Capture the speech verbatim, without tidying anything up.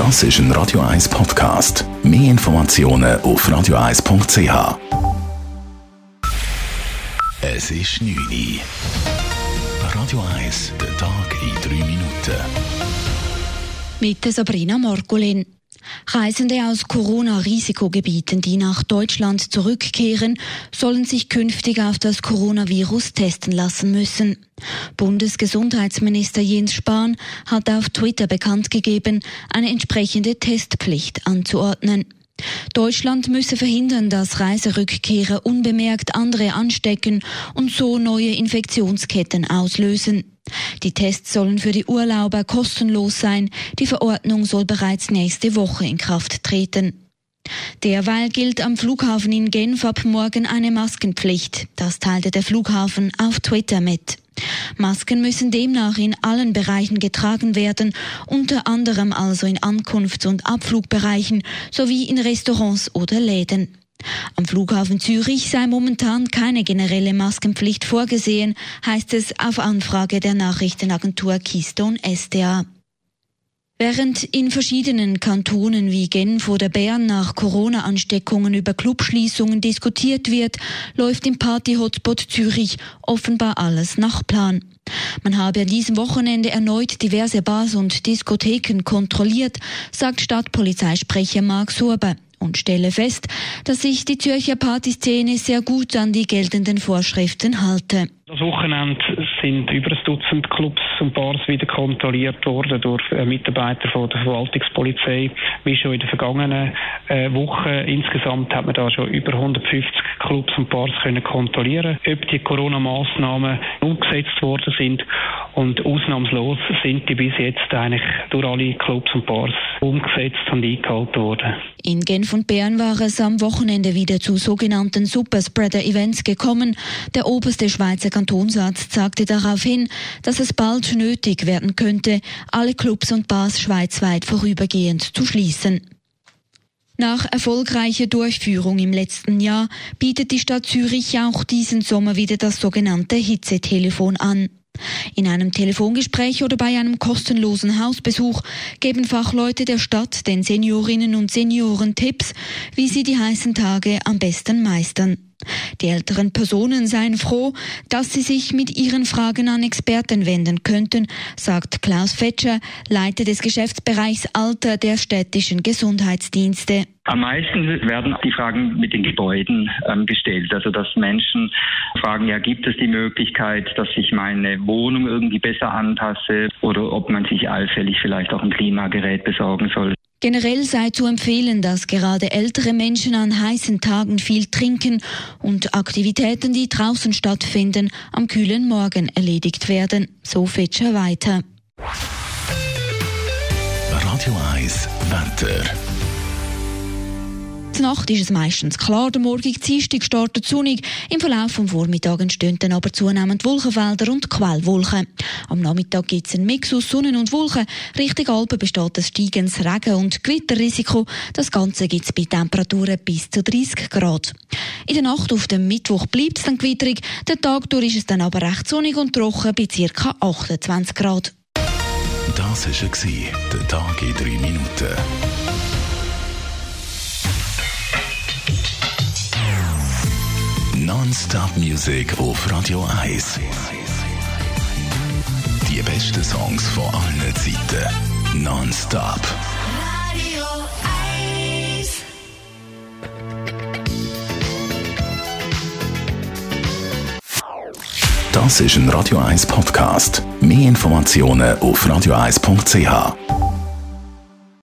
Das ist ein Radio eins Podcast. Mehr Informationen auf radio eins punkt c h. Es ist neun Uhr. Radio eins, der Tag in drei Minuten. Mit Sabrina Morgulin. Reisende aus Corona-Risikogebieten, die nach Deutschland zurückkehren, sollen sich künftig auf das Coronavirus testen lassen müssen. Bundesgesundheitsminister Jens Spahn hat auf Twitter bekannt gegeben, eine entsprechende Testpflicht anzuordnen. Deutschland müsse verhindern, dass Reiserückkehrer unbemerkt andere anstecken und so neue Infektionsketten auslösen. Die Tests sollen für die Urlauber kostenlos sein. Die Verordnung soll bereits nächste Woche in Kraft treten. Derweil gilt am Flughafen in Genf ab morgen eine Maskenpflicht. Das teilte der Flughafen auf Twitter mit. Masken müssen demnach in allen Bereichen getragen werden, unter anderem also in Ankunfts- und Abflugbereichen sowie in Restaurants oder Läden. Am Flughafen Zürich sei momentan keine generelle Maskenpflicht vorgesehen, heißt es auf Anfrage der Nachrichtenagentur Keystone S D A. Während in verschiedenen Kantonen wie Genf oder Bern nach Corona-Ansteckungen über Clubschließungen diskutiert wird, läuft im Party-Hotspot Zürich offenbar alles nach Plan. Man habe an diesem Wochenende erneut diverse Bars und Diskotheken kontrolliert, sagt Stadtpolizeisprecher Mark Surber, und stelle fest, dass sich die Zürcher Partyszene sehr gut an die geltenden Vorschriften halte. Das Wochenende sind über ein Dutzend Clubs und Bars wieder kontrolliert worden durch Mitarbeiter von der Verwaltungspolizei, wie schon in den vergangenen äh, Wochen. Insgesamt hat man da schon über hundertfünfzig Clubs und Bars können kontrollieren, ob die Corona-Massnahmen umgesetzt worden sind. Und ausnahmslos sind die bis jetzt eigentlich durch alle Clubs und Bars umgesetzt und eingehalten worden. In Genf und Bern war es am Wochenende wieder zu sogenannten Superspreader-Events gekommen. Der oberste Schweizer Kantonsarzt sagte daraufhin, dass es bald nötig werden könnte, alle Clubs und Bars schweizweit vorübergehend zu schließen. Nach erfolgreicher Durchführung im letzten Jahr bietet die Stadt Zürich auch diesen Sommer wieder das sogenannte Hitzetelefon an. In einem Telefongespräch oder bei einem kostenlosen Hausbesuch geben Fachleute der Stadt den Seniorinnen und Senioren Tipps, wie sie die heißen Tage am besten meistern. Die älteren Personen seien froh, dass sie sich mit ihren Fragen an Experten wenden könnten, sagt Klaus Fetscher, Leiter des Geschäftsbereichs Alter der städtischen Gesundheitsdienste. Am meisten werden die Fragen mit den Gebäuden ähm, gestellt, also dass Menschen fragen, ja, gibt es die Möglichkeit, dass ich meine Wohnung irgendwie besser anpasse oder ob man sich allfällig vielleicht auch ein Klimagerät besorgen soll. Generell sei zu empfehlen, dass gerade ältere Menschen an heißen Tagen viel trinken und Aktivitäten, die draußen stattfinden, am kühlen Morgen erledigt werden. So Fetscher weiter. Radio eins Wetter. Die Nacht ist es meistens klar, der Morgen Dienstag startet sonnig. Im Verlauf des Vormittags stünden aber zunehmend Wolkenfelder und Quellwolken. Am Nachmittag gibt es einen Mix aus Sonne und Wolken. Richtung Alpen besteht ein steigendes Regen- und Gewitterrisiko. Das Ganze gibt es bei Temperaturen bis zu dreissig Grad. In der Nacht auf dem Mittwoch bleibt es dann gewitterig. Den Tag durch ist es dann aber recht sonnig und trocken bei ca. achtundzwanzig Grad. Das war der Tag in drei Minuten. Non-Stop Music auf Radio eins. Die besten Songs von allen Zeiten. Non-Stop. Radio eins. Das ist ein Radio eins Podcast. Mehr Informationen auf radio eins punkt c h.